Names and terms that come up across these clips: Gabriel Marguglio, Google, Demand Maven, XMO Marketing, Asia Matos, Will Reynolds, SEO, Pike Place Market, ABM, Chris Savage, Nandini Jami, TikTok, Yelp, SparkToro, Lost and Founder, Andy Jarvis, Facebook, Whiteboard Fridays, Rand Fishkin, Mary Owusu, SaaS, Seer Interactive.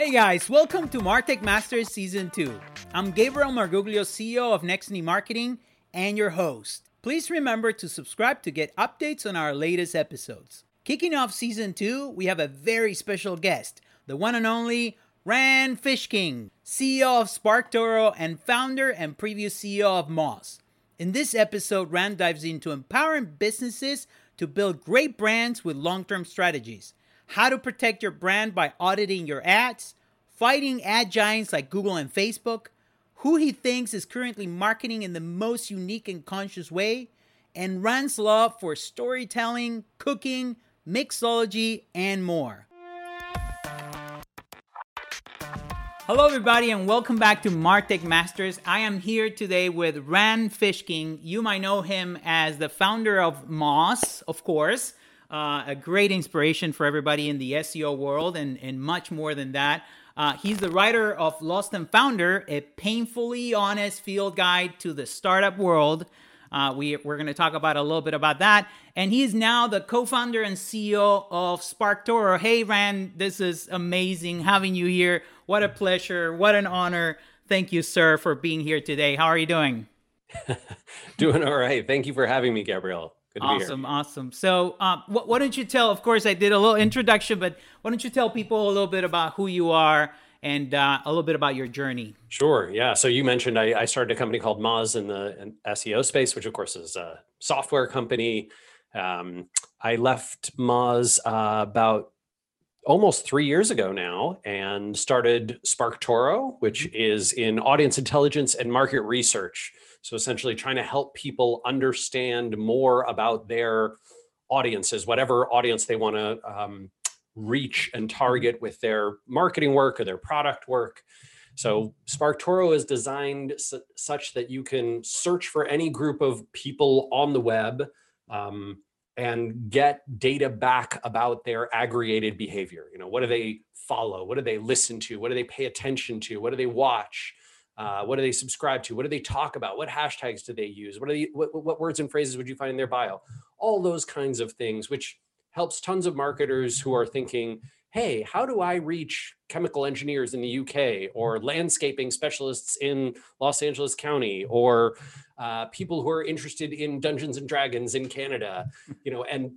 Hey guys, welcome to Martech Masters Season 2. I'm Gabriel Marguglio, CEO of NextKnee Marketing and your host. Please remember to subscribe to get updates on our latest episodes. Kicking off Season 2, we have a very special guest, the one and only Rand Fishkin, CEO of SparkToro and founder and previous CEO of Moz. In this episode, Rand dives into empowering businesses to build great brands with long-term strategies, how to protect your brand by auditing your ads, fighting ad giants like Google and Facebook, who he thinks is currently marketing in the most unique and conscious way, and Rand's love for storytelling, cooking, mixology, and more. Hello everybody and welcome back to Martech Masters. I am here today with Rand Fishkin. You might know him as the founder of Moz, of course, a great inspiration for everybody in the SEO world and much more than that. He's the writer of Lost and Founder, a painfully honest field guide to the startup world. We're going to talk about a little bit about that. And he is now the co-founder and CEO of SparkToro. Hey, Rand, this is amazing having you here. What a pleasure. What an honor. Thank you, sir, for being here today. How are you doing? Doing all right. Thank you for having me, Gabrielle. Awesome. So why don't you tell, of course, I did a little introduction, but why don't you tell people a little bit about who you are and a little bit about your journey? Sure. Yeah. So you mentioned I started a company called Moz in the SEO space, which of course is a software company. I left Moz about almost 3 years ago now and started SparkToro, which is in audience intelligence and market research. So essentially trying to help people understand more about their audiences, whatever audience they want to reach and target with their marketing work or their product work. So SparkToro is designed such that you can search for any group of people on the web and get data back about their aggregated behavior. You know, what do they follow? What do they listen to? What do they pay attention to? What do they watch? What do they subscribe to? What do they talk about? What hashtags do they use? What words and phrases would you find in their bio? All those kinds of things, which helps tons of marketers who are thinking, hey, how do I reach chemical engineers in the UK or landscaping specialists in Los Angeles County or people who are interested in Dungeons and Dragons in Canada, you know, and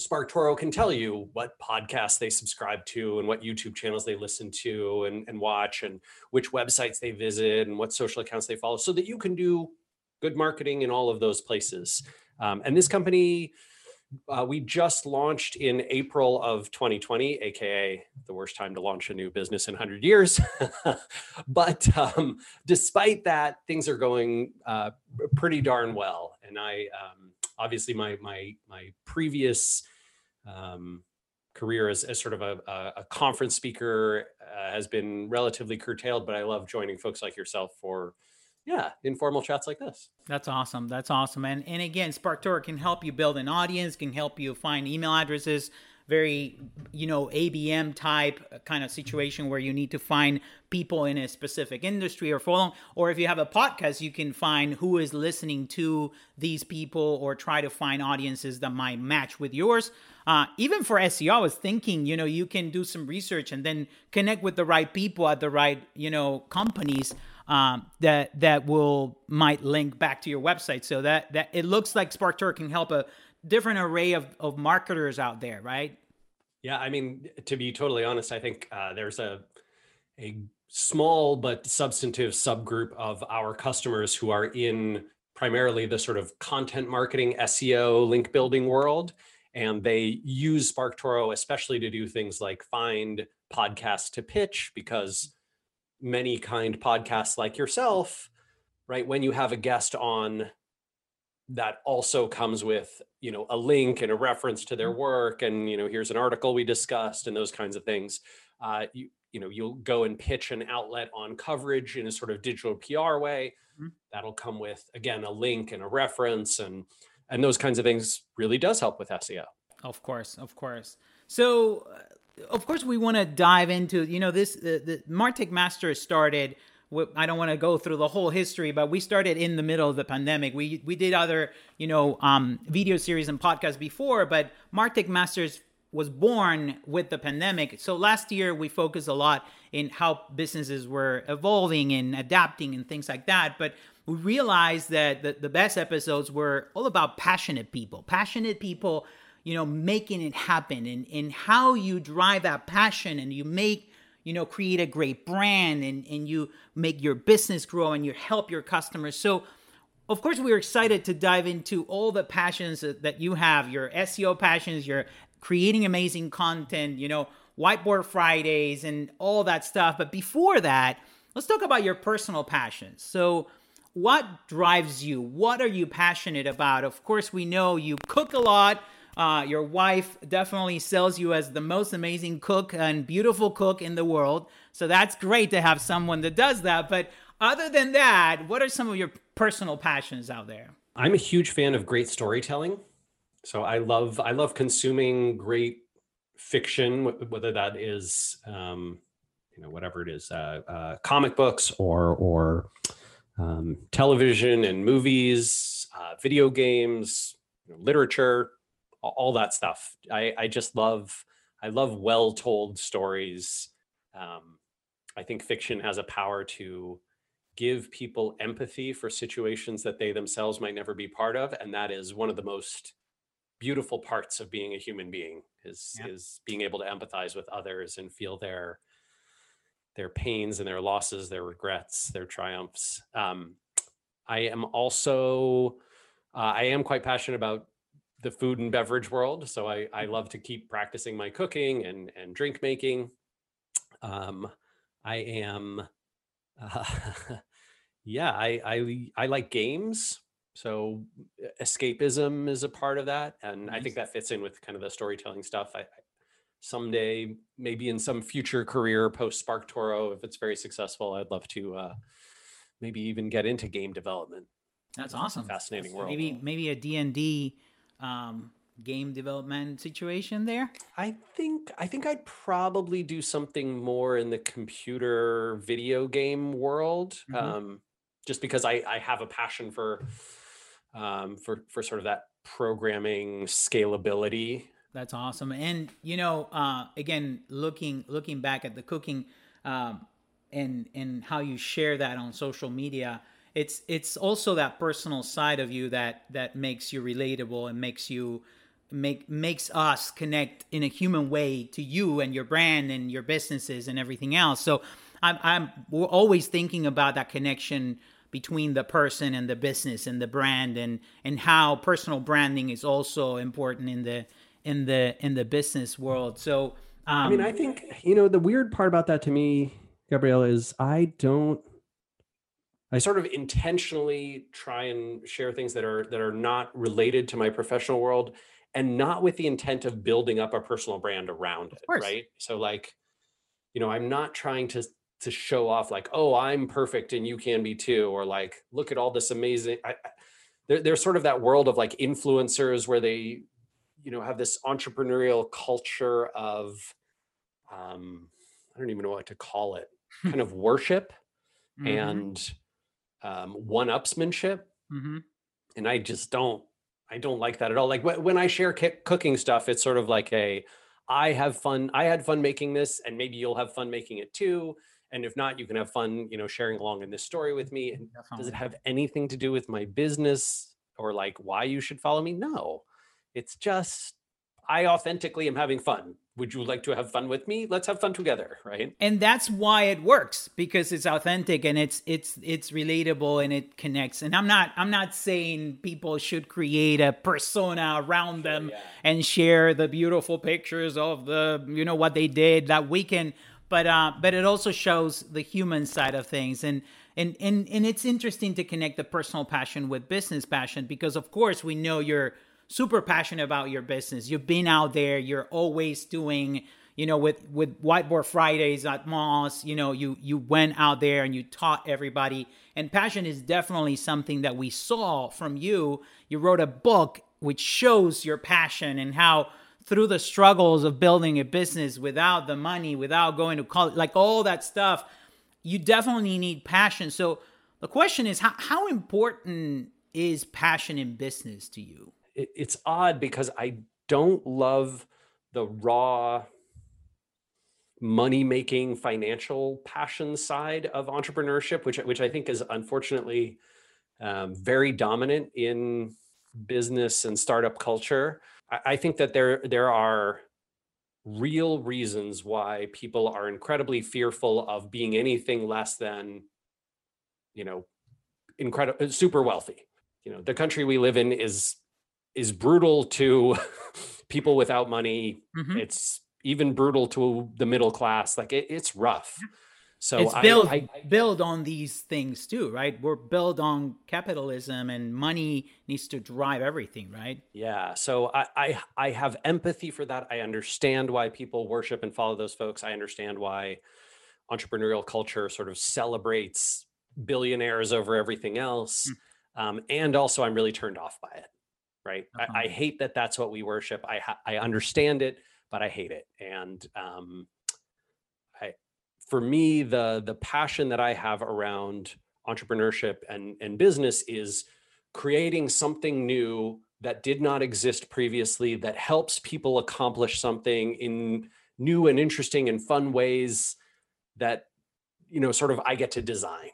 SparkToro can tell you what podcasts they subscribe to and what YouTube channels they listen to and watch and which websites they visit and what social accounts they follow so that you can do good marketing in all of those places. And this company, we just launched in April of 2020, aka the worst time to launch a new business in 100 years. But despite that, things are going pretty darn well. And I... obviously, my previous career as sort of a conference speaker has been relatively curtailed, but I love joining folks like yourself for, informal chats like this. That's awesome. And again, SparkToro can help you build an audience, can help you find email addresses, very, ABM type kind of situation where you need to find people in a specific industry or following, or if you have a podcast, you can find who is listening to these people or try to find audiences that might match with yours. Even for SEO, I was thinking, you can do some research and then connect with the right people at the right, companies that might link back to your website. So that it looks like SparkToro can help a different array of marketers out there, right? Yeah, I mean, to be totally honest, I think there's a small but substantive subgroup of our customers who are in primarily the sort of content marketing, SEO, link building world, and they use SparkToro especially to do things like find podcasts to pitch because many kind podcasts like yourself, right? When you have a guest on, that also comes with, a link and a reference to their work. And, here's an article we discussed and those kinds of things. You'll go and pitch an outlet on coverage in a sort of digital PR way. Mm-hmm. That'll come with, again, a link and a reference and those kinds of things really does help with SEO. Of course. So, of course, we want to dive into, this, the Martech Masters started. I don't want to go through the whole history, but we started in the middle of the pandemic. We did other, video series and podcasts before, but Martech Masters was born with the pandemic. So last year we focused a lot in how businesses were evolving and adapting and things like that. But we realized that the best episodes were all about passionate people, you know, making it happen, and how you drive that passion and you make, you know, create a great brand and you make your business grow and you help your customers. So of course, we're excited to dive into all the passions that you have, your SEO passions, your creating amazing content, you know, Whiteboard Fridays and all that stuff. But before that, let's talk about your personal passions. So what drives you? What are you passionate about? Of course, we know you cook a lot. Your wife definitely sells you as the most amazing cook and beautiful cook in the world. So that's great to have someone that does that. But other than that, what are some of your personal passions out there? I'm a huge fan of great storytelling. So I love consuming great fiction, whether that is, whatever it is, comic books or television and movies, video games, literature, all that stuff. I love well-told stories. I think fiction has a power to give people empathy for situations that they themselves might never be part of. And that is one of the most beautiful parts of being a human being is being able to empathize with others and feel their pains and their losses, their regrets, their triumphs. I am quite passionate about the food and beverage world. So I love to keep practicing my cooking and drink making. I like games. So escapism is a part of that. And nice. I think that fits in with kind of the storytelling stuff. I someday, maybe in some future career post SparkToro, if it's very successful, I'd love to maybe even get into game development. That's awesome. Fascinating world. Maybe a D&D game development situation there. I think I'd probably do something more in the computer video game world. Mm-hmm. Just because I have a passion for sort of that programming scalability. That's awesome. And, again, looking back at the cooking and how you share that on social media, it's also that personal side of you that makes you relatable and makes us connect in a human way to you and your brand and your businesses and everything else. So we're always thinking about that connection between the person and the business and the brand, and how personal branding is also important in the business world. So, I think, the weird part about that to me, Gabrielle, is I sort of intentionally try and share things that are not related to my professional world and not with the intent of building up a personal brand around it. Right. So I'm not trying to show off like, oh, I'm perfect and you can be too, or like, look at all this amazing. There's sort of that world of like influencers where they, have this entrepreneurial culture of, I don't even know what to call it, kind of worship and one-upsmanship. Mm-hmm. And I don't like that at all. Like when I share cooking stuff, it's sort of like I had fun making this, and maybe you'll have fun making it too. And if not, you can have fun, sharing along in this story with me. And does it have anything to do with my business or like why you should follow me? No, it's just, I authentically am having fun. Would you like to have fun with me? Let's have fun together. Right. And that's why it works, because it's authentic and it's relatable and it connects. And I'm not saying people should create a persona around them and share the beautiful pictures of the, what they did that weekend. But it also shows the human side of things. And it's interesting to connect the personal passion with business passion, because of course we know you're super passionate about your business. You've been out there. You're always doing, with Whiteboard Fridays at Moz, you went out there and you taught everybody. And passion is definitely something that we saw from you. You wrote a book which shows your passion and how through the struggles of building a business without the money, without going to college, like all that stuff, you definitely need passion. So the question is, how important is passion in business to you? It's odd because I don't love the raw money-making financial passion side of entrepreneurship, which I think is unfortunately very dominant in business and startup culture. I think that there are real reasons why people are incredibly fearful of being anything less than, incredible, super wealthy. The country we live in is brutal to people without money. Mm-hmm. It's even brutal to the middle class. Like it's rough. So it's build on these things too, right? We're built on capitalism, and money needs to drive everything, right? Yeah. So I have empathy for that. I understand why people worship and follow those folks. I understand why entrepreneurial culture sort of celebrates billionaires over everything else. Mm. And also I'm really turned off by it, right? Uh-huh. I hate that that's what we worship. I understand it, but I hate it. And, for me, the passion that I have around entrepreneurship and business is creating something new that did not exist previously, that helps people accomplish something in new and interesting and fun ways that, sort of I get to design.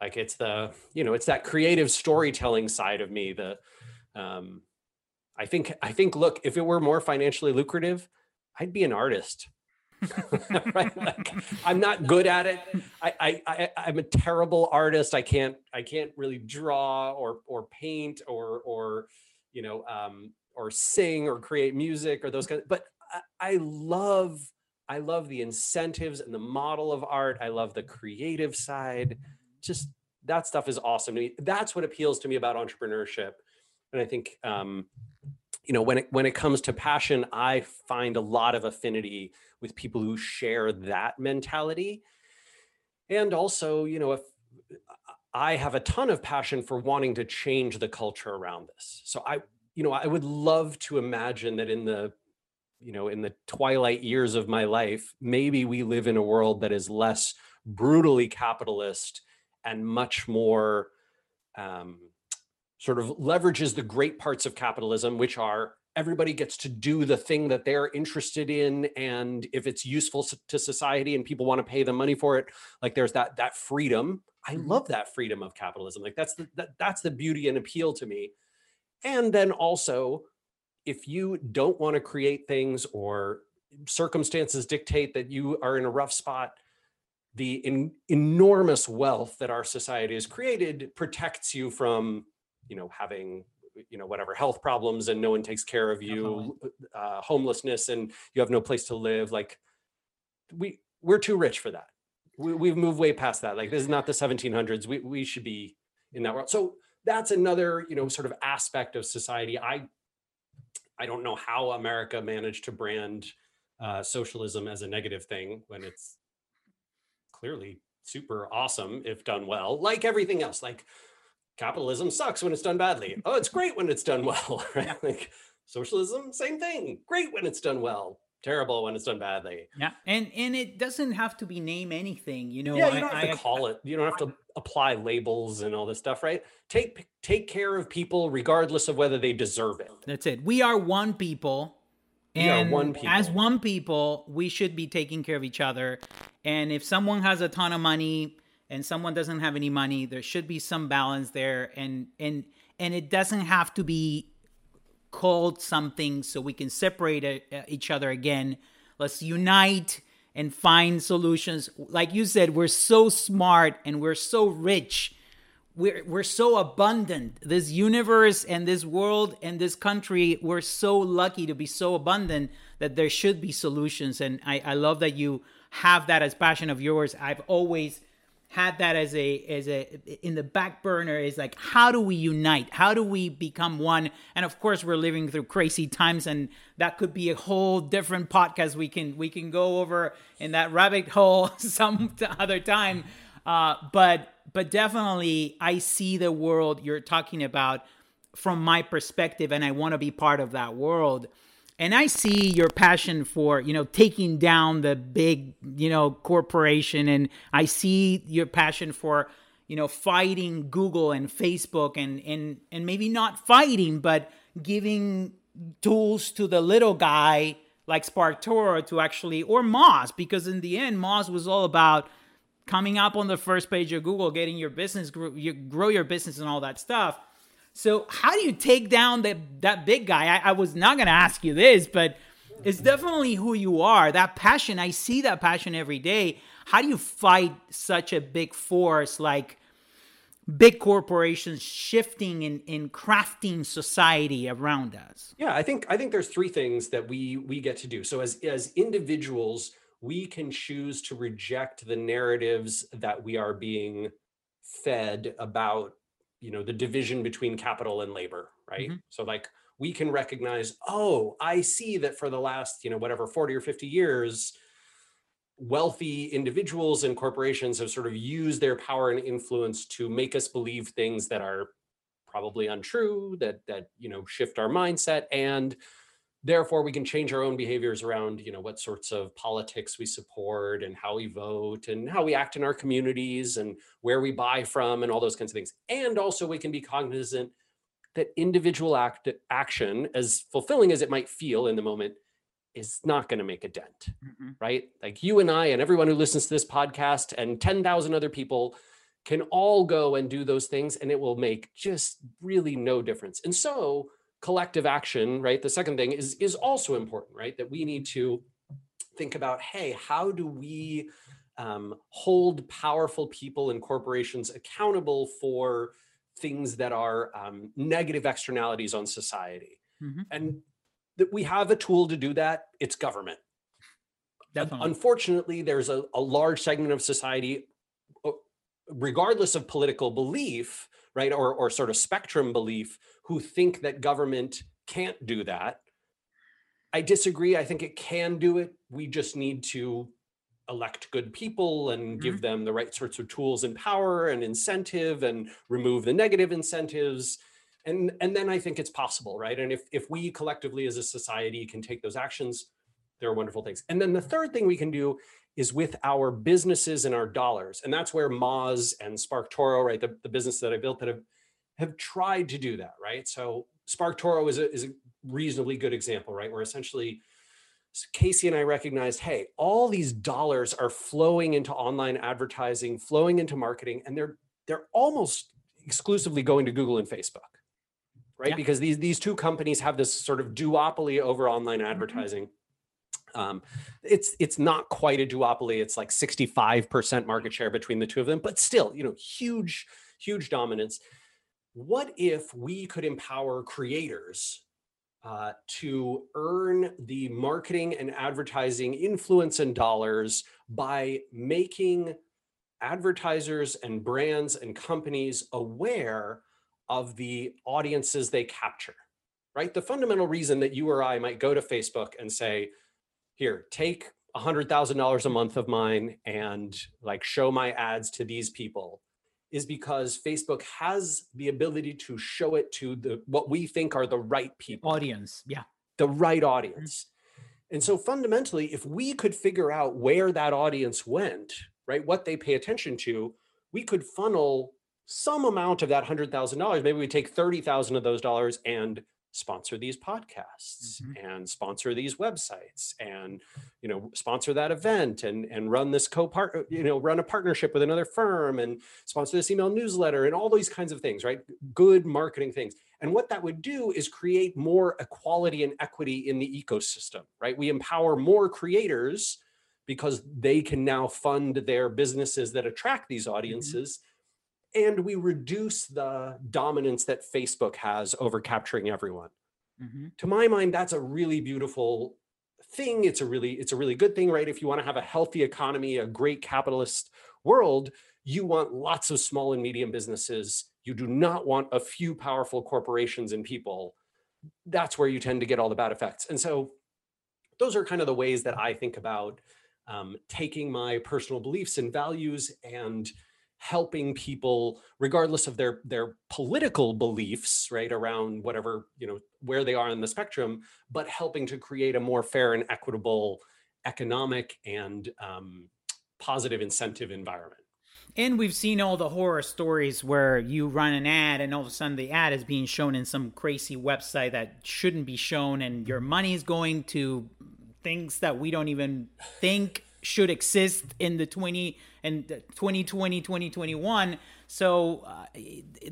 Like it's it's that creative storytelling side of me. I think, look, if it were more financially lucrative, I'd be an artist. Right? Like, I'm not good at it. I'm a terrible artist. I can't really draw or paint or sing or create music or those kinds. But I love the incentives and the model of art. I love the creative side. Just that stuff is awesome to me. That's what appeals to me about entrepreneurship. And I think when it comes to passion, I find a lot of affinity with people who share that mentality. And also, if I have a ton of passion for wanting to change the culture around this. So I would love to imagine that in the twilight years of my life, maybe we live in a world that is less brutally capitalist and much more sort of leverages the great parts of capitalism, which are everybody gets to do the thing that they're interested in. And if it's useful to society and people want to pay them money for it, like there's that freedom. I love that freedom of capitalism. Like that's the beauty and appeal to me. And then also, if you don't want to create things or circumstances dictate that you are in a rough spot, the enormous wealth that our society has created protects you from, having whatever health problems and no one takes care of you, homelessness, and you have no place to live. Like we're too rich for that. We've moved way past that. Like this is not the 1700s. We should be in that world. So that's another, sort of aspect of society. I don't know how America managed to brand socialism as a negative thing when it's clearly super awesome if done well, like everything else. Like capitalism sucks when it's done badly. Oh, it's great when it's done well, right? Like socialism, same thing. Great when it's done well. Terrible when it's done badly. Yeah, and it doesn't have to be name anything, Yeah, you don't have to call it. You don't have to apply labels and all this stuff, right? Take care of people regardless of whether they deserve it. That's it. We are one people. And one people. As one people, we should be taking care of each other. And if someone has a ton of money and someone doesn't have any money, there should be some balance there. And it doesn't have to be called something so we can separate each other again. Let's unite and find solutions. Like you said, we're so smart and we're so rich. We're so abundant. This universe and this world and this country, we're so lucky to be so abundant that there should be solutions. And I love that you have that as passion of yours. I've always had that as a in the back burner, is like, how do we unite? How do we become one? And of course we're living through crazy times, and that could be a whole different podcast. We can go over in that rabbit hole some other time. But definitely I see the world you're talking about from my perspective, and I want to be part of that world. And I see your passion for, taking down the big, corporation. And I see your passion for, fighting Google and Facebook and maybe not fighting, but giving tools to the little guy like SparkToro to actually, or Moz, because in the end, Moz was all about coming up on the first page of Google, getting your business, grow your business and all that stuff. So how do you take down that big guy? I was not going to ask you this, but it's definitely who you are. That passion, I see that passion every day. How do you fight such a big force like big corporations shifting and crafting society around us? Yeah, I think there's three things that we get to do. So as individuals, we can choose to reject the narratives that we are being fed about, the division between capital and labor, right? Mm-hmm. So like we can recognize, oh, I see that for the last, 40 or 50 years, wealthy individuals and corporations have sort of used their power and influence to make us believe things that are probably untrue, that shift our mindset, and therefore we can change our own behaviors around, what sorts of politics we support and how we vote and how we act in our communities and where we buy from and all those kinds of things. And also we can be cognizant that individual action, as fulfilling as it might feel in the moment, is not going to make a dent, mm-hmm. right? Like you and I and everyone who listens to this podcast and 10,000 other people can all go and do those things, and it will make just really no difference. And so collective action, right? The second thing is also important, right? That we need to think about, hey, how do we hold powerful people and corporations accountable for things that are negative externalities on society? Mm-hmm. And that we have a tool to do that, it's government. Definitely. Unfortunately, there's a large segment of society, regardless of political belief, right, or sort of spectrum belief, who think that government can't do that. I disagree. I think it can do it. We just need to elect good people and mm-hmm. give them the right sorts of tools and power and incentive and remove the negative incentives. And then I think it's possible, right? And if we collectively as a society can take those actions, there are wonderful things. And then the third thing we can do is with our businesses and our dollars. And that's where Moz and SparkToro, right? The business that I built that have tried to do that, right? So SparkToro is a reasonably good example, right? Where essentially Casey and I recognized, hey, all these dollars are flowing into online advertising, flowing into marketing, and they're almost exclusively going to Google and Facebook. Right? Yeah. Because these two companies have this sort of duopoly over online advertising. Mm-hmm. It's not quite a duopoly. It's like 65% market share between the two of them, but still, huge, huge dominance. What if we could empower creators to earn the marketing and advertising influence and dollars by making advertisers and brands and companies aware of the audiences they capture, right? The fundamental reason that you or I might go to Facebook and say, here, take $100,000 a month of mine and like show my ads to these people is because Facebook has the ability to show it to what we think are the right people. Audience, yeah. The right audience. Mm-hmm. And so fundamentally, if we could figure out where that audience went, right, what they pay attention to, we could funnel some amount of that $100,000, maybe we take $30,000 of those dollars and sponsor these podcasts mm-hmm. and sponsor these websites and, sponsor that event and run this run a partnership with another firm and sponsor this email newsletter and all these kinds of things, right? Good marketing things. And what that would do is create more equality and equity in the ecosystem, right? We empower more creators because they can now fund their businesses that attract these audiences. Mm-hmm. And we reduce the dominance that Facebook has over capturing everyone. Mm-hmm. To my mind, that's a really beautiful thing. It's a really good thing, right? If you want to have a healthy economy, a great capitalist world, you want lots of small and medium businesses. You do not want a few powerful corporations and people. That's where you tend to get all the bad effects. And so those are kind of the ways that I think about taking my personal beliefs and values and helping people, regardless of their political beliefs, right, around whatever, where they are in the spectrum, but helping to create a more fair and equitable economic and positive incentive environment. And we've seen all the horror stories where you run an ad and all of a sudden the ad is being shown in some crazy website that shouldn't be shown and your money is going to things that we don't even think should exist in the 2020, 2021. So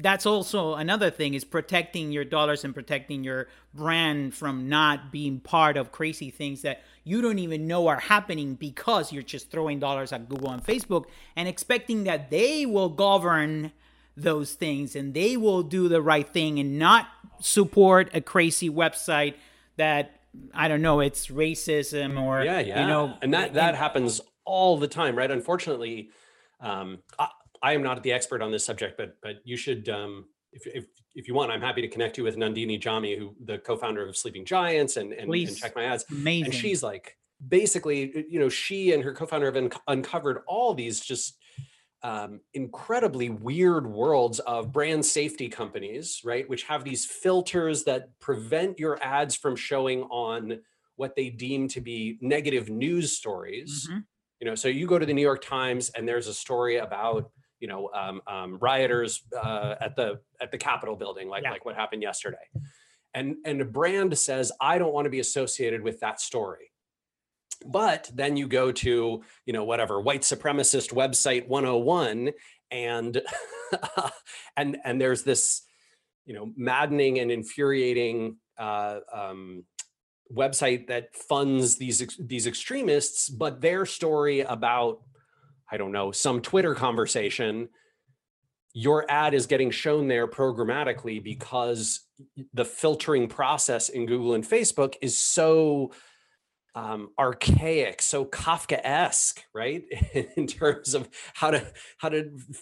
that's also another thing, is protecting your dollars and protecting your brand from not being part of crazy things that you don't even know are happening, because you're just throwing dollars at Google and Facebook and expecting that they will govern those things and they will do the right thing and not support a crazy website that, I don't know, it's racism or, you know. And that happens all the time, right? Unfortunately, I am not the expert on this subject, but you should, if you want, I'm happy to connect you with Nandini Jami, who the co-founder of Sleeping Giants, and check my ads. Amazing. And she's like, basically, you know, she and her co-founder have uncovered all these just incredibly weird worlds of brand safety companies, right? Which have these filters that prevent your ads from showing on what they deem to be negative news stories. Mm-hmm. You know, so you go to the New York Times and there's a story about, you know, rioters at the Capitol building, like what happened yesterday. And a brand says, I don't want to be associated with that story. But then you go to, you know, whatever white supremacist website 101 and there's this, you know, maddening and infuriating website that funds these extremists, but their story about, I don't know, some Twitter conversation, your ad is getting shown there programmatically because the filtering process in Google and Facebook is so archaic, so Kafkaesque, right? In terms of how to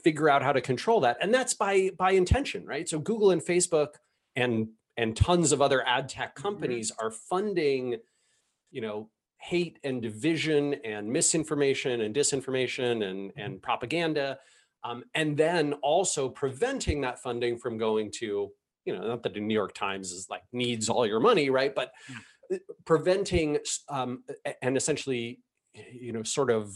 figure out how to control that. And that's by intention, right? So Google and Facebook and tons of other ad tech companies are funding, you know, hate and division and misinformation and disinformation and propaganda. And then also preventing that funding from going to, you know, not that the New York Times is like needs all your money, right? But preventing and essentially, you know, sort of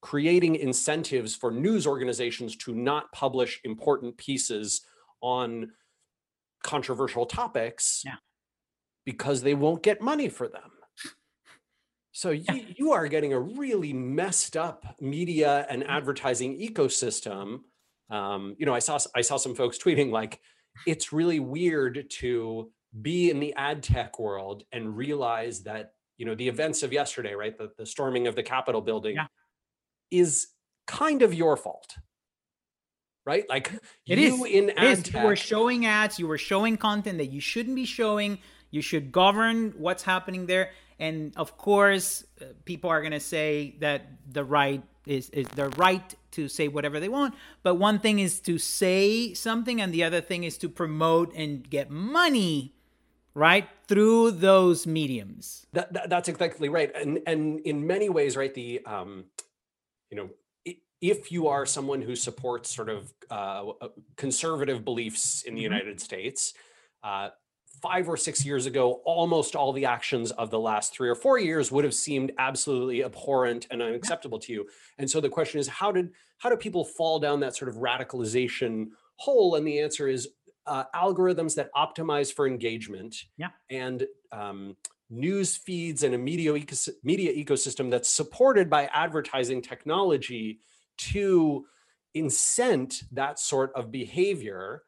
creating incentives for news organizations to not publish important pieces on controversial topics because they won't get money for them. So you are getting a really messed up media and advertising ecosystem. You know, I saw some folks tweeting like, it's really weird to be in the ad tech world and realize that, you know, the events of yesterday, right? The storming of the Capitol building is kind of your fault. Right? Like you were showing ads, you were showing content that you shouldn't be showing. You should govern what's happening there. And of course, people are going to say that the right is the right to say whatever they want. But one thing is to say something, and the other thing is to promote and get money, right, through those mediums. That's exactly right. And in many ways, right, the, you know, if you are someone who supports sort of conservative beliefs in the United States, 5 or 6 years ago, almost all the actions of the last 3 or 4 years would have seemed absolutely abhorrent and unacceptable to you. And so the question is, how do people fall down that sort of radicalization hole? And the answer is algorithms that optimize for engagement and news feeds and a media ecosystem that's supported by advertising technology to incent that sort of behavior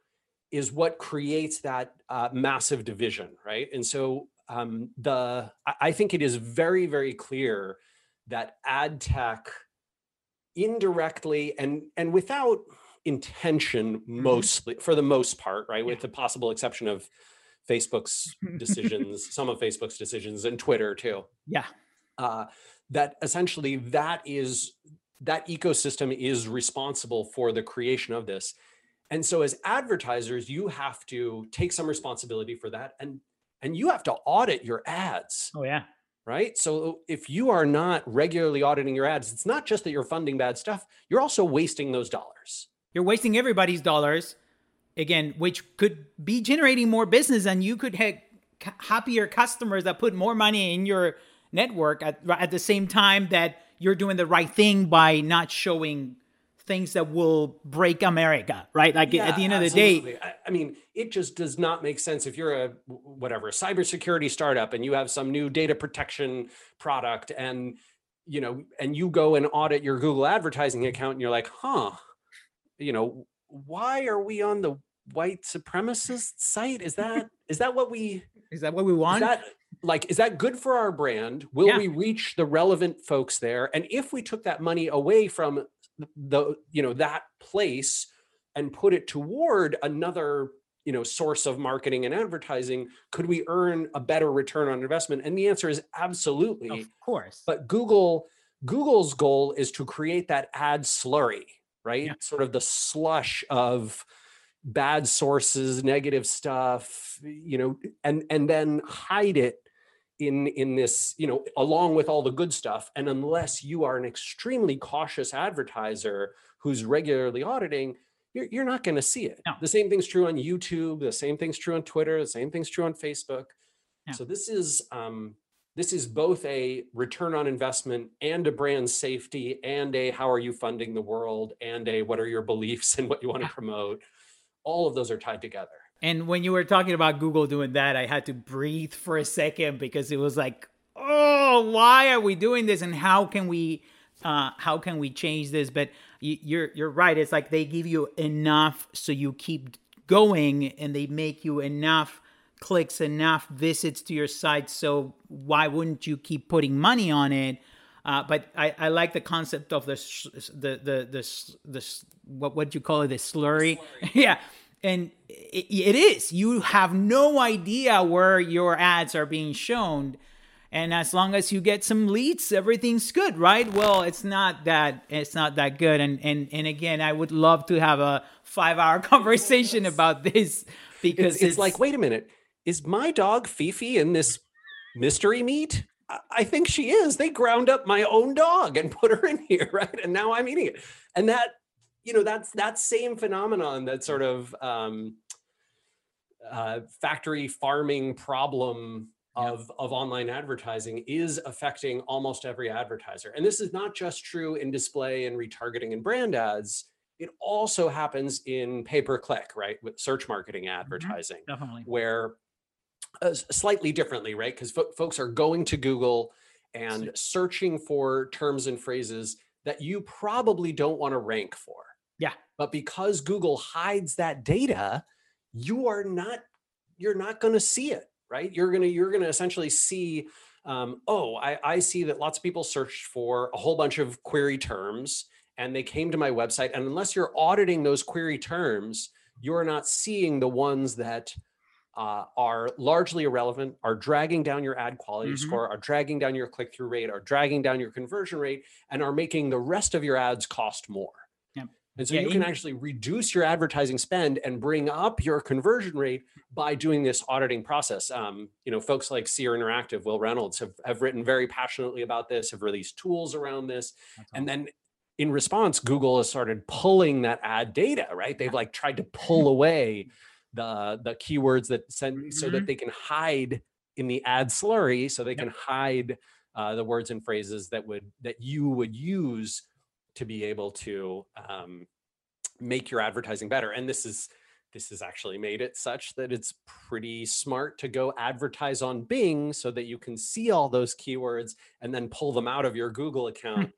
is what creates that massive division, right? And so I think it is very, very clear that ad tech indirectly and without intention, mostly, for the most part, right? With the possible exception of Facebook's decisions, some of Facebook's decisions, and Twitter too. That essentially that ecosystem is responsible for the creation of this. And so as advertisers, you have to take some responsibility for that, and you have to audit your ads. Oh, yeah. Right? So if you are not regularly auditing your ads, it's not just that you're funding bad stuff, you're also wasting those dollars. You're wasting everybody's dollars, again, which could be generating more business, and you could have happier customers that put more money in your network at the same time that you're doing the right thing by not showing things that will break America, right? Like at the end of the day, I mean, it just does not make sense if you're a cybersecurity startup and you have some new data protection product and, you know, and you go and audit your Google advertising account and you're like, huh, you know, why are we on the white supremacist site? Is that what we want? Is that good for our brand? Will we reach the relevant folks there? And if we took that money away from the, you know, that place and put it toward another, you know, source of marketing and advertising, could we earn a better return on investment? And the answer is absolutely. Of course. But Google's goal is to create that ad slurry, right? Yeah. Sort of the slush of bad sources, negative stuff, you know, and then hide it in this, you know, along with all the good stuff. And unless you are an extremely cautious advertiser who's regularly auditing, you're not going to see it. No. The same thing's true on YouTube. The same thing's true on Twitter. The same thing's true on Facebook. No. So this is both a return on investment and a brand safety and a how are you funding the world and a what are your beliefs and what you want to promote. All of those are tied together. And when you were talking about Google doing that, I had to breathe for a second because it was like, oh, why are we doing this? And how can we change this? But you're right. It's like they give you enough so you keep going and they make you enough clicks, enough visits to your site. So why wouldn't you keep putting money on it? But I like the concept of the what do you call it? The slurry. Yeah. And it is, you have no idea where your ads are being shown. And as long as you get some leads, everything's good, right? Well, it's not that good. And again, I would love to have a 5-hour conversation about this because it's like, wait a minute, is my dog Fifi in this mystery meat? I think she is. They ground up my own dog and put her in here, right? And now I'm eating it. And that, you know, that's that same phenomenon, that sort of factory farming problem of online advertising is affecting almost every advertiser. And this is not just true in display and retargeting and brand ads. It also happens in pay-per-click, right? With search marketing advertising, definitely. Where slightly differently, right? Because folks are going to Google and searching for terms and phrases that you probably don't want to rank for. Yeah. But because Google hides that data, you're not going to see it, right? You're going to essentially see, I see that lots of people searched for a whole bunch of query terms and they came to my website. And unless you're auditing those query terms, you're not seeing the ones that are largely irrelevant, are dragging down your ad quality score, are dragging down your click-through rate, are dragging down your conversion rate, and are making the rest of your ads cost more. Yep. And so you can actually reduce your advertising spend and bring up your conversion rate by doing this auditing process. You know, folks like Seer Interactive, Will Reynolds have written very passionately about this, have released tools around this. That's and awesome. Then in response, Google has started pulling that ad data, right? They've like tried to pull away the keywords that send so that they can hide in the ad slurry, so they can hide the words and phrases that you would use to be able to make your advertising better. And this has actually made it such that it's pretty smart to go advertise on Bing so that you can see all those keywords and then pull them out of your Google account,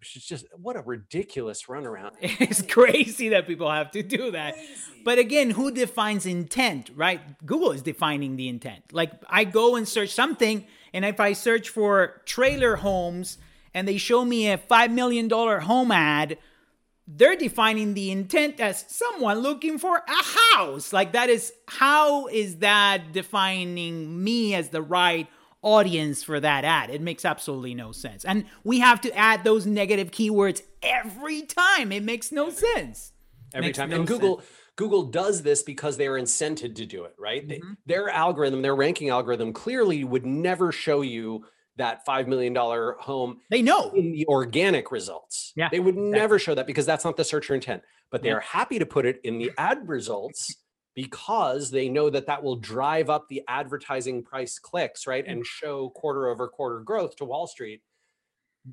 which is just, what a ridiculous runaround. It's crazy that people have to do that. Crazy. But again, who defines intent, right? Google is defining the intent. Like I go and search something, and if I search for trailer homes and they show me a $5 million home ad, they're defining the intent as someone looking for a house. Like that is, how is that defining me as the right audience for that ad? It makes absolutely no sense. And we have to add those negative keywords every time. It makes no sense. Every time. And Google does this because they are incented to do it, right? Their algorithm, their ranking algorithm clearly would never show you that $5 million home they know in the organic results. Yeah, they would never show that because that's not the searcher intent, but they are happy to put it in the ad results because they know that that will drive up the advertising price clicks, right? And show quarter over quarter growth to Wall Street.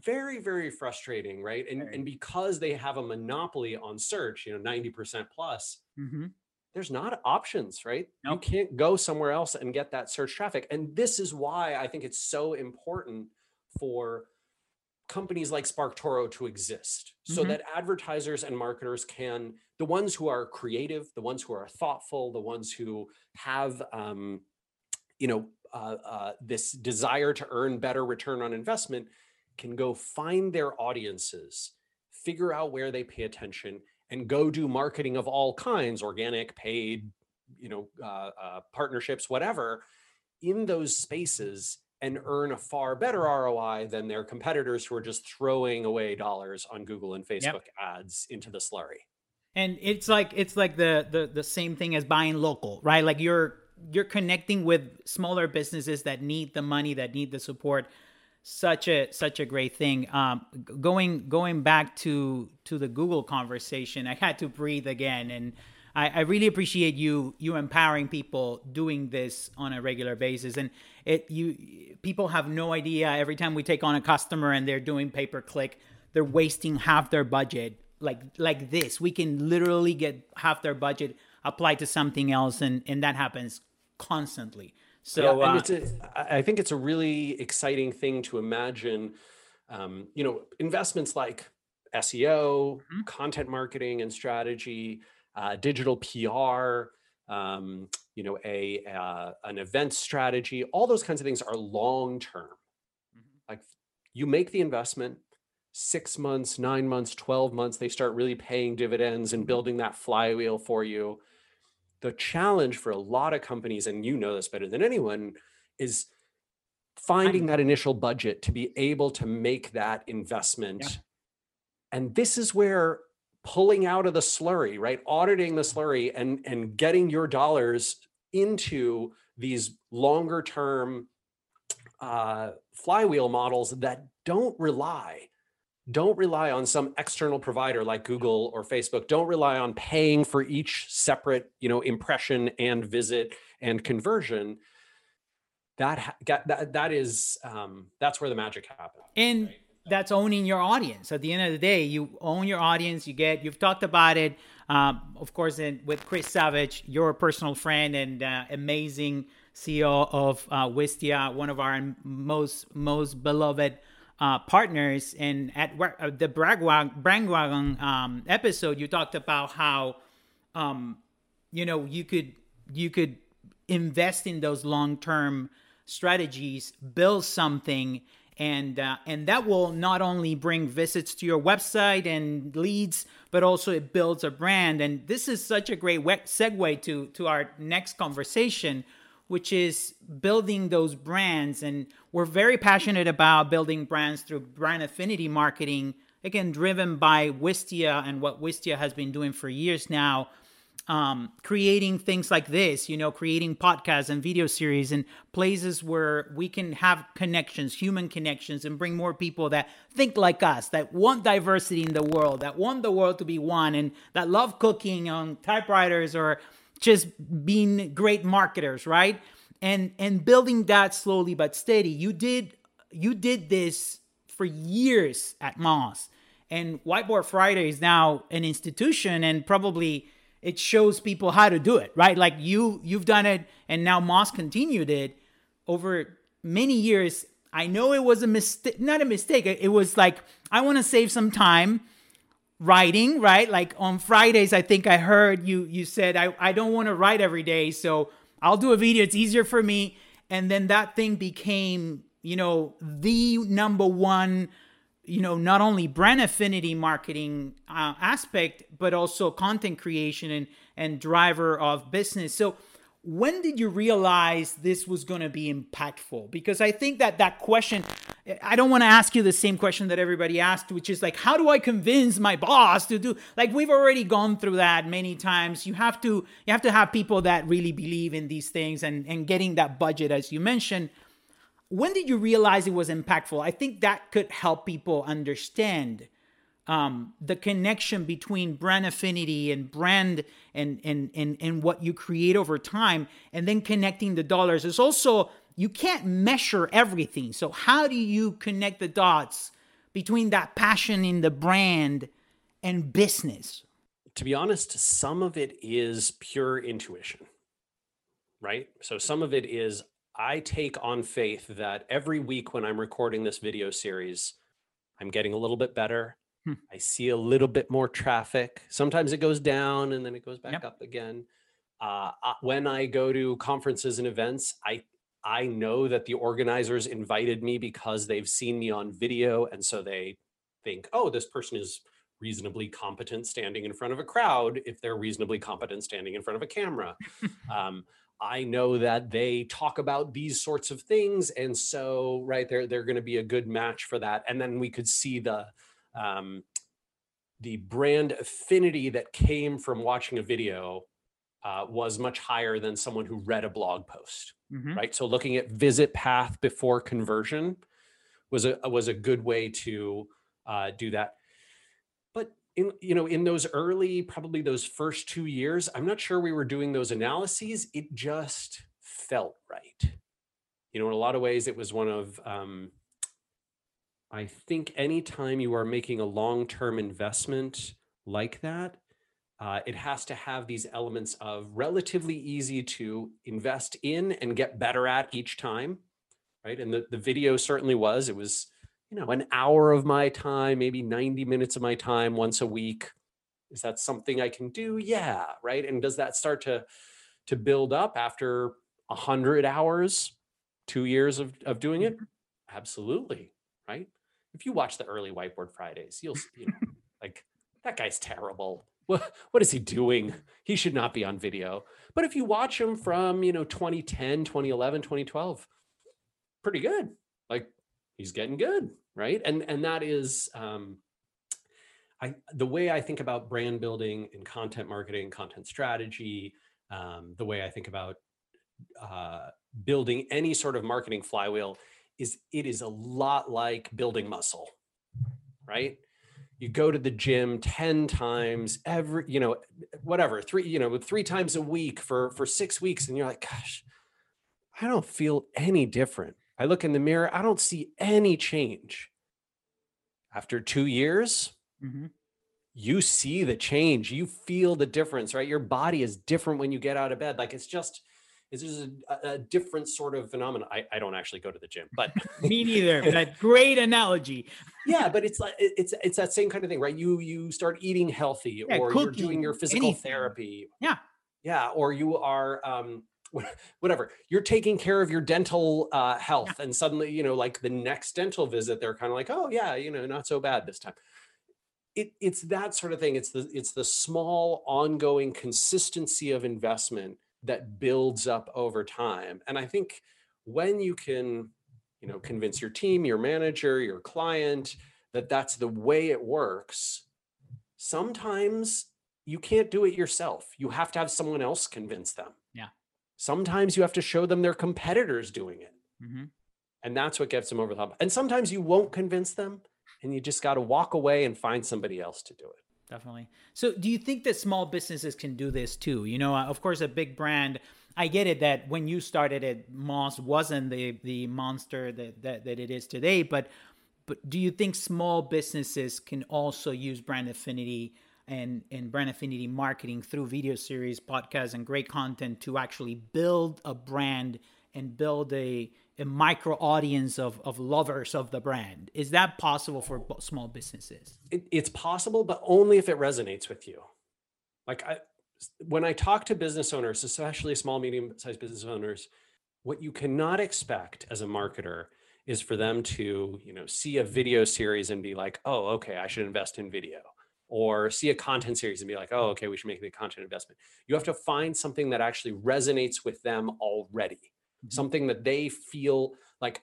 very, very frustrating, right? And because they have a monopoly on search, 90% plus, there's not options, right? Nope. You can't go somewhere else and get that search traffic. And this is why I think it's so important for companies like SparkToro to exist, so that advertisers and marketers can, the ones who are creative, the ones who are thoughtful, the ones who have, this desire to earn better return on investment, can go find their audiences, figure out where they pay attention, and go do marketing of all kinds, organic, paid, partnerships, whatever, in those spaces, and earn a far better ROI than their competitors who are just throwing away dollars on Google and Facebook ads into the slurry. And it's like the same thing as buying local, right? Like you're connecting with smaller businesses that need the money, that need the support. Such a great thing. Going back to the Google conversation, I had to breathe again, and I really appreciate you empowering people, doing this on a regular basis. And people have no idea. Every time we take on a customer and they're doing pay-per-click, they're wasting half their budget. Like this, we can literally get half their budget applied to something else. And that happens constantly. So yeah, and I think it's a really exciting thing to imagine, investments like SEO, content marketing and strategy, digital PR, an event strategy, all those kinds of things are long-term. Like you make the investment, 6 months, 9 months, 12 months, they start really paying dividends and building that flywheel for you. The challenge for a lot of companies, and you know this better than anyone, is finding that initial budget to be able to make that investment. Yeah. And this is where pulling out of the slurry, right? Auditing the slurry and getting your dollars into these longer term flywheel models that don't rely on some external provider like Google or Facebook, don't rely on paying for each separate, impression and visit and conversion. That's where the magic happens. And right? That's owning your audience. At the end of the day, you own your audience. You've talked about it, of course, with Chris Savage, your personal friend and amazing CEO of Wistia, one of our most beloved partners. And at the Brandwagon episode, you talked about how you could invest in those long-term strategies, build something. And that will not only bring visits to your website and leads, but also it builds a brand. And this is such a great segue to our next conversation, which is building those brands. And we're very passionate about building brands through brand affinity marketing, again, driven by Wistia and what Wistia has been doing for years now, creating things like this, creating podcasts and video series and places where we can have connections, human connections, and bring more people that think like us, that want diversity in the world, that want the world to be one, and that love cooking on typewriters or just being great marketers, right? And building that slowly but steady. You did this for years at Moz, and Whiteboard Friday is now an institution, and probably it shows people how to do it, right? Like you've done it, and now Moz continued it over many years. I know it was a mistake, not a mistake. It was like, I want to save some time writing, right? Like on Fridays, I think I heard you said, I don't want to write every day, so I'll do a video. It's easier for me. And then that thing became, the number one, not only brand affinity marketing aspect, but also content creation and driver of business. So when did you realize this was going to be impactful? Because I think that question, I don't want to ask you the same question that everybody asked, which is like, how do I convince my boss to do, like, we've already gone through that many times. You have to have people that really believe in these things and getting that budget, as you mentioned. When did you realize it was impactful? I think that could help people understand the connection between brand affinity and brand and what you create over time, and then connecting the dollars. It's also, you can't measure everything. So how do you connect the dots between that passion in the brand and business? To be honest, some of it is pure intuition, right? So some of it is, I take on faith that every week when I'm recording this video series, I'm getting a little bit better. I see a little bit more traffic. Sometimes it goes down and then it goes back up again. When I go to conferences and events, I know that the organizers invited me because they've seen me on video. And so they think, oh, this person is reasonably competent standing in front of a crowd if they're reasonably competent standing in front of a camera. I know that they talk about these sorts of things. And so, right, they're going to be a good match for that. And then we could see the brand affinity that came from watching a video was much higher than someone who read a blog post, right? So looking at visit path before conversion was a good way to do that. But in those early, probably those first 2 years, I'm not sure we were doing those analyses. It just felt right. In a lot of ways, it was one of, I think anytime you are making a long-term investment like that, it has to have these elements of relatively easy to invest in and get better at each time, right? And the video certainly was. It was, an hour of my time, maybe 90 minutes of my time once a week. Is that something I can do? Yeah, right? And does that start to build up after 100 hours, 2 years of doing it? Absolutely, right? If you watch the early Whiteboard Fridays, you'll like, that guy's terrible. What is he doing? He should not be on video. But if you watch him from, 2010, 2011, 2012, pretty good. Like, he's getting good, right? And that is, the way I think about brand building and content marketing, content strategy, the way I think about building any sort of marketing flywheel is it is a lot like building muscle, right? You go to the gym 10 times every, 3 times a week for 6 weeks. And you're like, gosh, I don't feel any different. I look in the mirror, I don't see any change. After 2 years, you see the change, you feel the difference, right? Your body is different when you get out of bed. Like it's just a different sort of phenomenon. I don't actually go to the gym, but me neither. That great analogy. Yeah, but it's like it's that same kind of thing, right? You start eating healthy, or cooking, you're doing your physical therapy. Yeah, or you are whatever. You're taking care of your dental health, and suddenly like the next dental visit, they're kind of like, oh yeah, not so bad this time. It's that sort of thing. It's the small ongoing consistency of investment that builds up over time. And I think when you can, convince your team, your manager, your client that that's the way it works, sometimes you can't do it yourself. You have to have someone else convince them. Yeah. Sometimes you have to show them their competitors doing it. And that's what gets them over the hump. And sometimes you won't convince them and you just got to walk away and find somebody else to do it. Definitely. So do you think that small businesses can do this too? Of course, a big brand, I get it that when you started it, Moz wasn't the monster that it is today, but do you think small businesses can also use brand affinity and brand affinity marketing through video series, podcasts, and great content to actually build a brand and build a micro audience of lovers of the brand? Is that possible for small businesses? It's possible, but only if it resonates with you. Like when I talk to business owners, especially small, medium-sized business owners, what you cannot expect as a marketer is for them to, see a video series and be like, oh, okay, I should invest in video, or see a content series and be like, oh, okay, we should make the content investment. You have to find something that actually resonates with them already. Something that they feel like,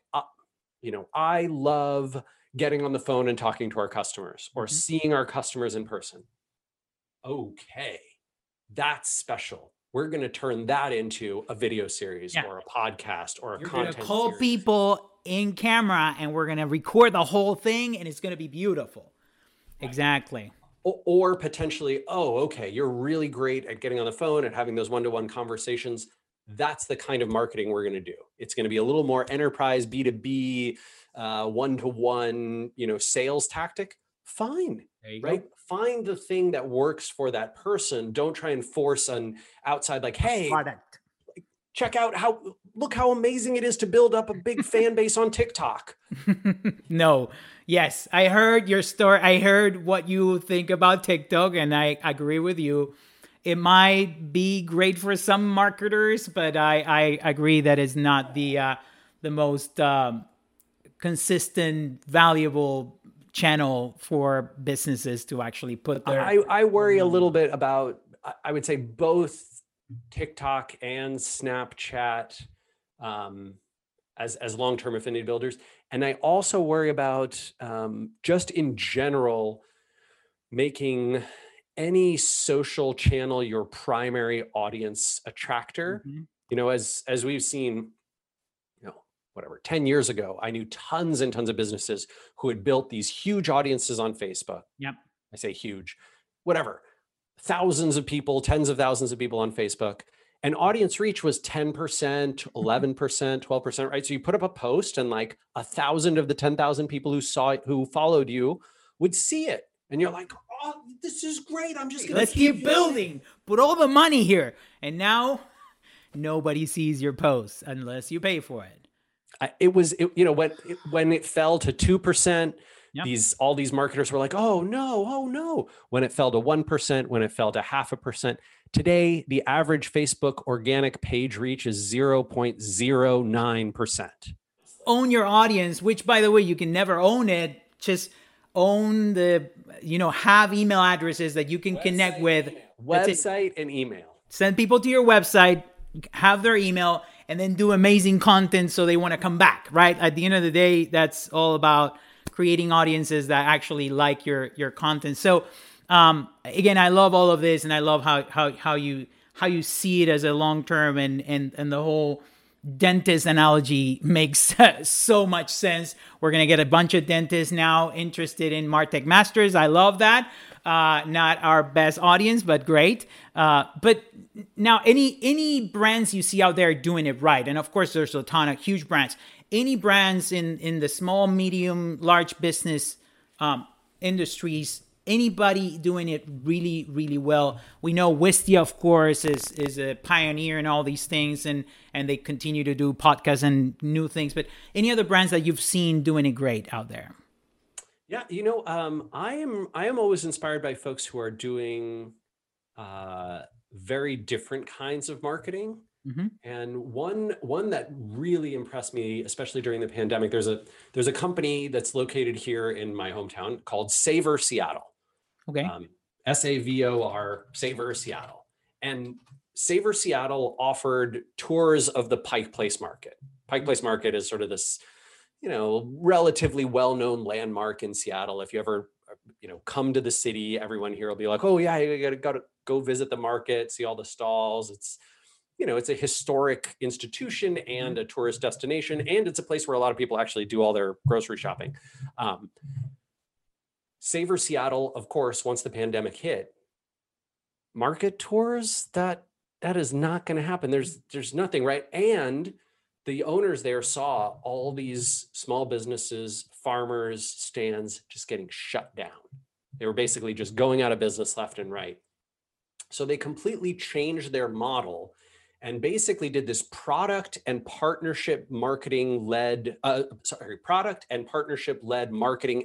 I love getting on the phone and talking to our customers or seeing our customers in person. Okay, that's special. We're going to turn that into a video series or a podcast or a content series. You're going to call people in camera and we're going to record the whole thing and it's going to be beautiful. Right. Exactly. Or potentially, oh, okay, you're really great at getting on the phone and having those one-to-one conversations. that's the kind of marketing we're going to do. It's going to be a little more enterprise, B2B, one-to-one, sales tactic. Fine, right? Go. Find the thing that works for that person. Don't try and force an outside, like, hey, product. Check out how amazing it is to build up a big fan base on TikTok. No. Yes. I heard your story. I heard what you think about TikTok, and I agree with you. It might be great for some marketers, but I agree that it's not the most consistent, valuable channel for businesses to actually put their... I worry a little bit about, I would say, both TikTok and Snapchat as long-term affinity builders. And I also worry about just in general, making any social channel your primary audience attractor. Mm-hmm. As we've seen, 10 years ago, I knew tons and tons of businesses who had built these huge audiences on Facebook. Yep. I say huge, whatever, thousands of people, tens of thousands of people on Facebook, and audience reach was 10%, 11%, 12%, right? So you put up a post and like 1,000 of the 10,000 people who saw it, who followed you, would see it. And you're like, oh, this is great. I'm just going to keep building, put all the money here. And now nobody sees your posts unless you pay for it. When it fell to 2%, yep. all these marketers were like, oh no. When it fell to 1%, when it fell to 0.5%, today the average Facebook organic page reach is 0.09%. Own your audience, which, by the way, you can never own it. Just own the, have email addresses that you can connect with. Website and email. Send people to your website, have their email, and then do amazing content so they want to come back, right? At the end of the day, that's all about creating audiences that actually like your content. So again, I love all of this, and I love how you see it as a long term, and the whole dentist analogy makes so much sense. We're gonna get a bunch of dentists now interested in Martech Masters. I love that. Not our best audience, but great. But now any brands you see out there doing it right, and of course there's a ton of huge brands. Any brands in the small, medium, large business industries, anybody doing it really, really well? We know Wistia, of course, is a pioneer in all these things, and they continue to do podcasts and new things. But any other brands that you've seen doing it great out there? Yeah, I am always inspired by folks who are doing very different kinds of marketing. Mm-hmm. And one that really impressed me, especially during the pandemic, there's a company that's located here in my hometown called Savor Seattle. Okay. SAVOR, Savor Seattle. And Savor Seattle offered tours of the Pike Place Market. Pike Place Market is sort of this relatively well-known landmark in Seattle. If you ever, come to the city, everyone here will be like, oh yeah, you gotta go visit the market, see all the stalls. It's, it's a historic institution and a tourist destination. And it's a place where a lot of people actually do all their grocery shopping. Savor Seattle, of course, once the pandemic hit, market tours, that is not going to happen. There's nothing, right? And the owners there saw all these small businesses, farmers, stands just getting shut down. They were basically just going out of business left and right. So they completely changed their model and basically did this product and partnership led marketing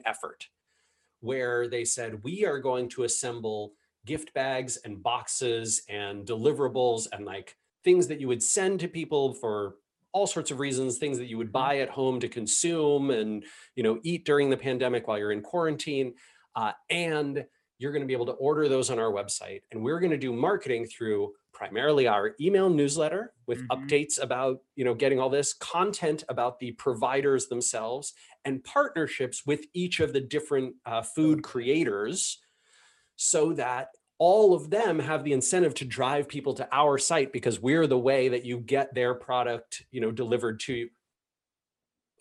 effort, where they said, we are going to assemble gift bags and boxes and deliverables and like things that you would send to people for all sorts of reasons, things that you would buy at home to consume and eat during the pandemic while you're in quarantine. And you're going to be able to order those on our website. And we're going to do marketing through primarily our email newsletter with updates about getting all this content about the providers themselves and partnerships with each of the different food creators, so that all of them have the incentive to drive people to our site because we're the way that you get their product, delivered to you.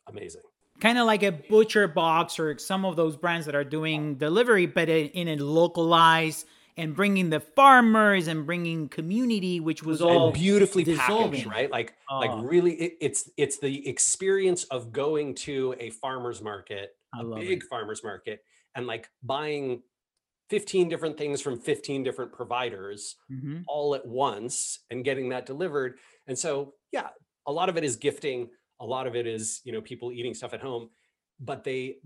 Amazing. Kind of like a Butcher Box or some of those brands that are doing delivery, but in a localized and bringing the farmers and bringing community, which was all beautifully packaged, right? Like really, it's the experience of going to a farmer's market, a big farmer's market, and like buying 15 different things from 15 different providers all at once and getting that delivered. And so, yeah, a lot of it is gifting. A lot of it is, you know, people eating stuff at home, but the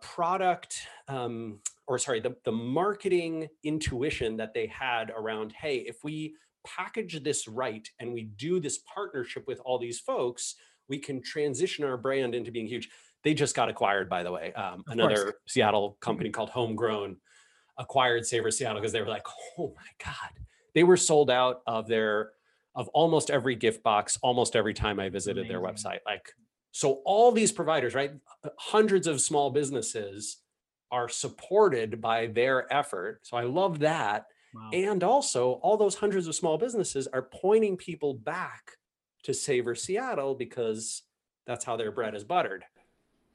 product, the marketing intuition that they had around, hey, if we package this right and we do this partnership with all these folks, we can transition our brand into being huge. They just got acquired, by the way. Another Seattle company called Homegrown acquired Savor Seattle because they were like, oh my God, they were sold out of almost every gift box, almost every time I visited their website. Like, so all these providers, right? Hundreds of small businesses are supported by their effort. So I love that. Wow. And also all those hundreds of small businesses are pointing people back to Savor Seattle because that's how their bread is buttered.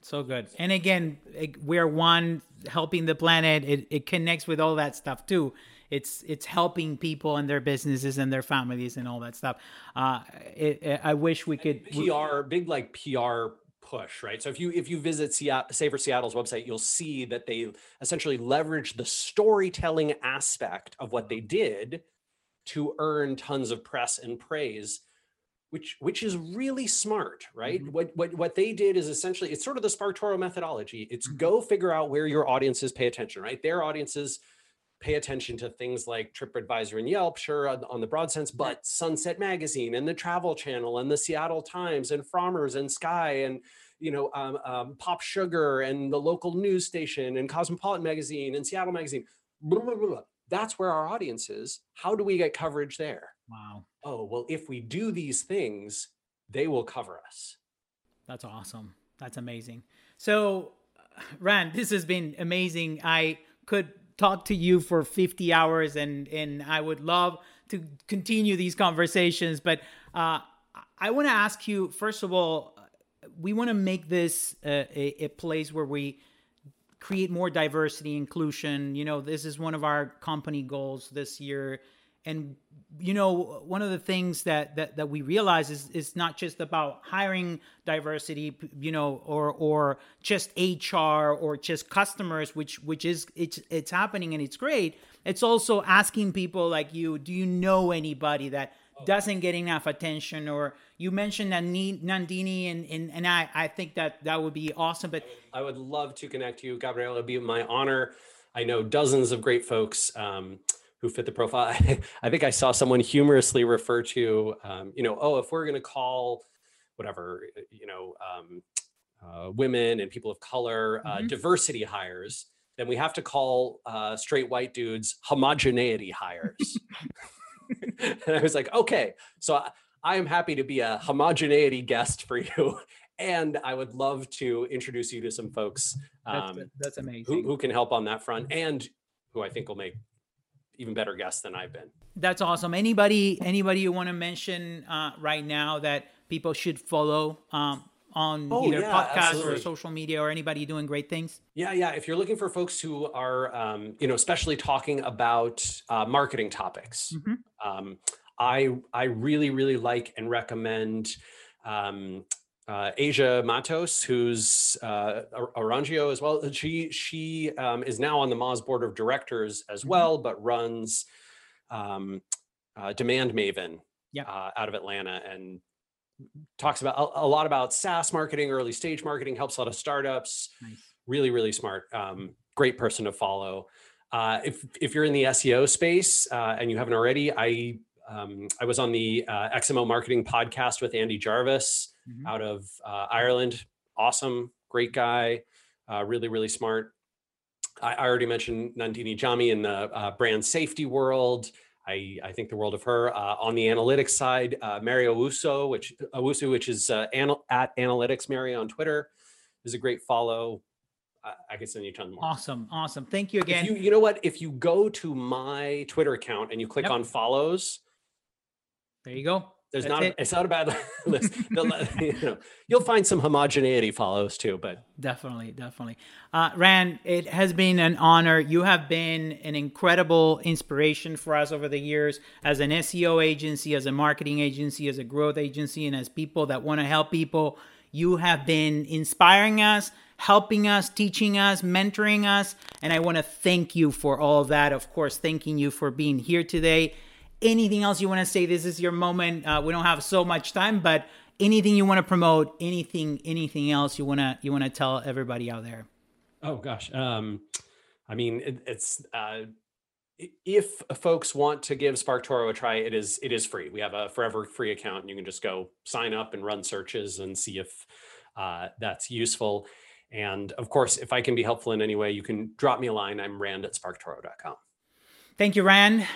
So good. And again, we're one helping the planet. It connects with all that stuff too. It's helping people and their businesses and their families and all that stuff. I wish we could PR push, right? So if you visit Savor Seattle's website, you'll see that they essentially leverage the storytelling aspect of what they did to earn tons of press and praise, which is really smart, right? What they did is essentially, it's sort of the SparkToro methodology. It's go figure out where your audiences pay attention, right? Their audiences pay attention to things like TripAdvisor and Yelp, sure, on the broad sense, but Sunset Magazine and the Travel Channel and the Seattle Times and Frommer's and Sky and, you know, Pop Sugar and the local news station and Cosmopolitan Magazine and Seattle Magazine. Blah, blah, blah, blah. That's where our audience is. How do we get coverage there? Wow. Oh, well, if we do these things, they will cover us. That's awesome. That's amazing. So, Rand, this has been amazing. I could talk to you for 50 hours and I would love to continue these conversations, but I want to ask you, first of all, we want to make this a place where we create more diversity, inclusion. You know, this is one of our company goals this year. And, you know, one of the things that we realize is it's not just about hiring diversity, you know, or just HR or just customers, which is it's happening and it's great. It's also asking people like you, do you know anybody that doesn't get enough attention? Or you mentioned Nandini and I think that would be awesome. But I would love to connect you, Gabriel. It would be my honor. I know dozens of great folks who fit the profile. I think I saw someone humorously refer to, if we're going to call whatever, women and people of color diversity hires, then we have to call straight white dudes homogeneity hires. And I was like, okay, so I am happy to be a homogeneity guest for you. And I would love to introduce you to some folks that's amazing. Who can help on that front and who I think will make even better guests than I've been. That's awesome. Anybody you want to mention right now that people should follow on either podcasts absolutely. Or social media, or anybody doing great things? Yeah. If you're looking for folks who are, especially talking about marketing topics, I really, really like and recommend Asia Matos, who's Arangio as well. She is now on the Moz board of directors as well, but runs Demand Maven out of Atlanta, and talks about a lot about SaaS marketing, early stage marketing, helps a lot of startups. Nice. Really, really smart. Great person to follow. If you're in the SEO space and you haven't already, I was on the XMO Marketing podcast with Andy Jarvis out of Ireland. Awesome, great guy, really, really smart. I already mentioned Nandini Jami in the brand safety world. I think the world of her. On the analytics side, Mary Owusu, which is at Analytics Mary on Twitter, is a great follow. I can send you a ton more. Awesome. Thank you again. You know what? If you go to my Twitter account and you click on follows, there you go. There's not, it's not a bad list. You know, you'll find some homogeneity follows too, but. Definitely. Rand, it has been an honor. You have been an incredible inspiration for us over the years as an SEO agency, as a marketing agency, as a growth agency, and as people that want to help people. You have been inspiring us, helping us, teaching us, mentoring us. And I want to thank you for all that. Of course, thanking you for being here today. Anything else you want to say? This is your moment. We don't have so much time, but anything you want to promote, anything else you want to tell everybody out there? Oh gosh. I mean, it's if folks want to give SparkToro a try, it is free. We have a forever free account and you can just go sign up and run searches and see if that's useful. And of course, if I can be helpful in any way, you can drop me a line. I'm rand@sparktoro.com. Thank you, Rand.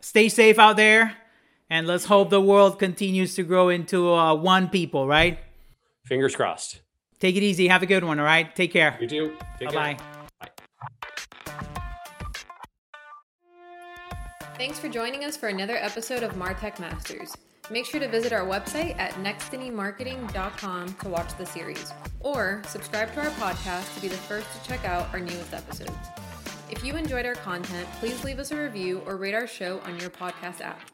Stay safe out there, and let's hope the world continues to grow into one people, right? Fingers crossed. Take it easy. Have a good one, all right? Take care. You too. Take Bye-bye. Care. Bye. Thanks for joining us for another episode of Martech Masters. Make sure to visit our website at nextkeneemarketing.com to watch the series, or subscribe to our podcast to be the first to check out our newest episodes. If you enjoyed our content, please leave us a review or rate our show on your podcast app.